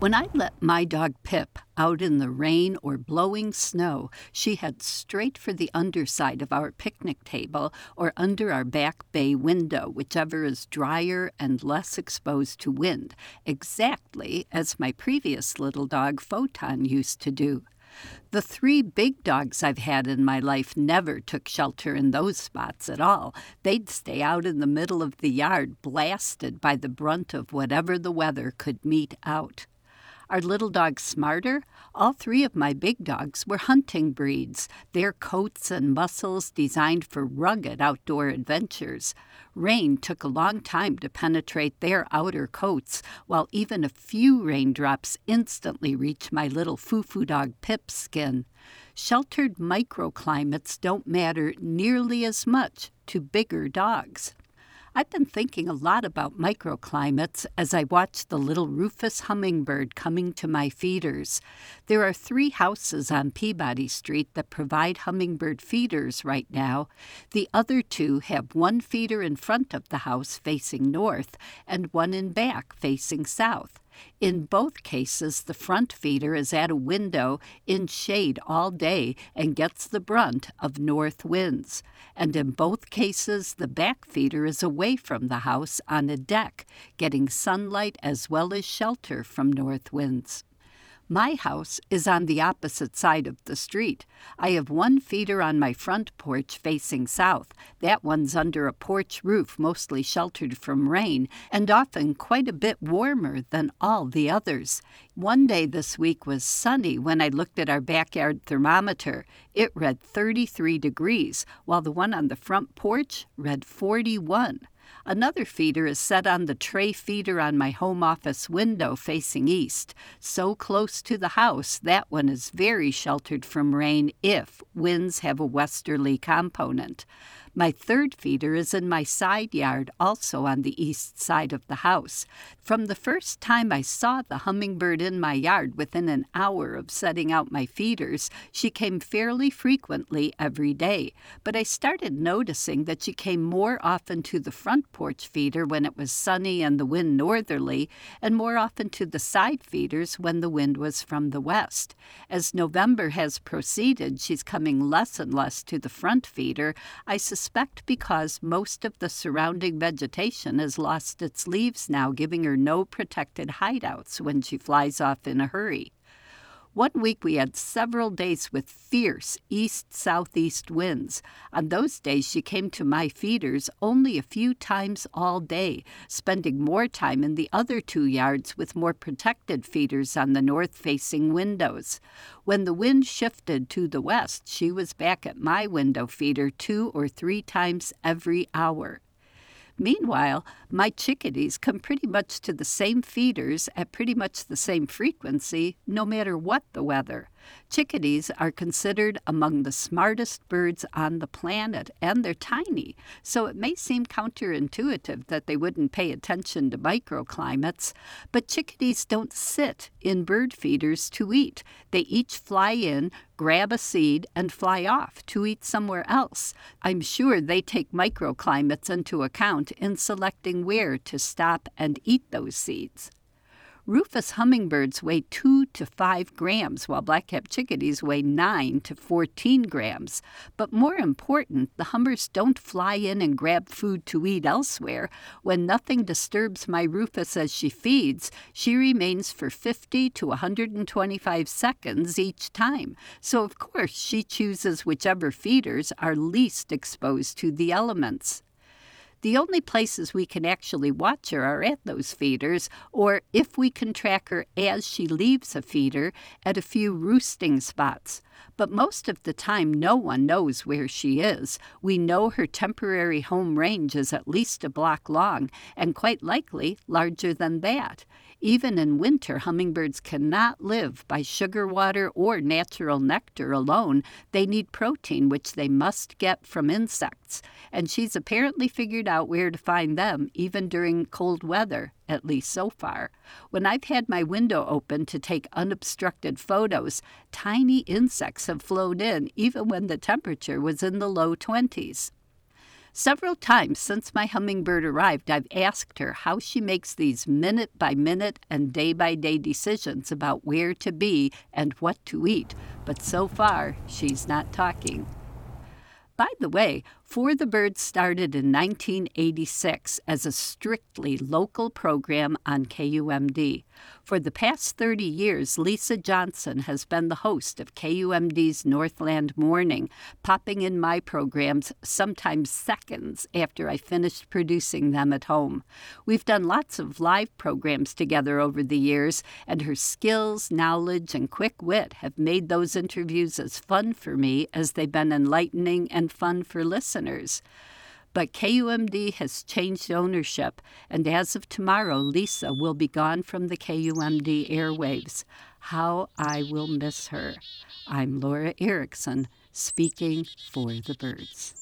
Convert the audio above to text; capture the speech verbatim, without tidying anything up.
When I let my dog Pip out in the rain or blowing snow, she heads straight for the underside of our picnic table or under our back bay window, whichever is drier and less exposed to wind, exactly as my previous little dog Photon used to do. The three big dogs I've had in my life never took shelter in those spots at all. They'd stay out in the middle of the yard, blasted by the brunt of whatever the weather could mete out. Our little dog Smarter, all three of my big dogs were hunting breeds, their coats and muscles designed for rugged outdoor adventures. Rain took a long time to penetrate their outer coats, while even a few raindrops instantly reached my little foo-foo dog Pip's skin. Sheltered microclimates don't matter nearly as much to bigger dogs. I've been thinking a lot about microclimates as I watch the little Rufous hummingbird coming to my feeders. There are three houses on Peabody Street that provide hummingbird feeders right now. The other two have one feeder in front of the house facing north and one in back facing south. In both cases, the front feeder is at a window in shade all day and gets the brunt of north winds. And in both cases, the back feeder is away from the house on a deck, getting sunlight as well as shelter from north winds. My house is on the opposite side of the street. I have one feeder on my front porch facing south. That one's under a porch roof, mostly sheltered from rain, and often quite a bit warmer than all the others. One day this week was sunny when I looked at our backyard thermometer. It read thirty-three degrees, while the one on the front porch read forty-one. Another feeder is set on the tray feeder on my home office window facing east. So close to the house, that one is very sheltered from rain if winds have a westerly component. My third feeder is in my side yard, also on the east side of the house. From the first time I saw the hummingbird in my yard within an hour of setting out my feeders, she came fairly frequently every day. But I started noticing that she came more often to the front porch feeder when it was sunny and the wind northerly, and more often to the side feeders when the wind was from the west. As November has proceeded, she's coming less and less to the front feeder, I suspect Suspect because most of the surrounding vegetation has lost its leaves now, giving her no protected hideouts when she flies off in a hurry. One week we had several days with fierce east-southeast winds. On those days she came to my feeders only a few times all day, spending more time in the other two yards with more protected feeders on the north-facing windows. When the wind shifted to the west, she was back at my window feeder two or three times every hour. Meanwhile, my chickadees come pretty much to the same feeders at pretty much the same frequency, no matter what the weather. Chickadees are considered among the smartest birds on the planet, and they're tiny, so it may seem counterintuitive that they wouldn't pay attention to microclimates, but chickadees don't sit in bird feeders to eat. They each fly in, grab a seed, and fly off to eat somewhere else. I'm sure they take microclimates into account in selecting where to stop and eat those seeds. Rufous hummingbirds weigh two to five grams, while black-capped chickadees weigh nine to fourteen grams. But more important, the hummers don't fly in and grab food to eat elsewhere. When nothing disturbs my Rufous as she feeds, she remains for fifty to one hundred twenty-five seconds each time. So, of course, she chooses whichever feeders are least exposed to the elements. The only places we can actually watch her are at those feeders, or if we can track her as she leaves a feeder, at a few roosting spots. But most of the time, no one knows where she is. We know her temporary home range is at least a block long, and quite likely larger than that. Even in winter, hummingbirds cannot live by sugar water or natural nectar alone. They need protein, which they must get from insects. And she's apparently figured out where to find them, even during cold weather, at least so far. When I've had my window open to take unobstructed photos, tiny insects have flown in, even when the temperature was in the low twenties. Several times since my hummingbird arrived, I've asked her how she makes these minute-by-minute and day-by-day decisions about where to be and what to eat, but so far, she's not talking. By the way, For the Birds started in nineteen eighty-six as a strictly local program on K U M D. For the past thirty years, Lisa Johnson has been the host of K U M D's Northland Morning, popping in my programs sometimes seconds after I finished producing them at home. We've done lots of live programs together over the years, and her skills, knowledge, and quick wit have made those interviews as fun for me as they've been enlightening and fun for listeners. Listeners. But K U M D has changed ownership, and as of tomorrow, Lisa will be gone from the K U M D airwaves. How I will miss her. I'm Laura Erickson, speaking for the birds.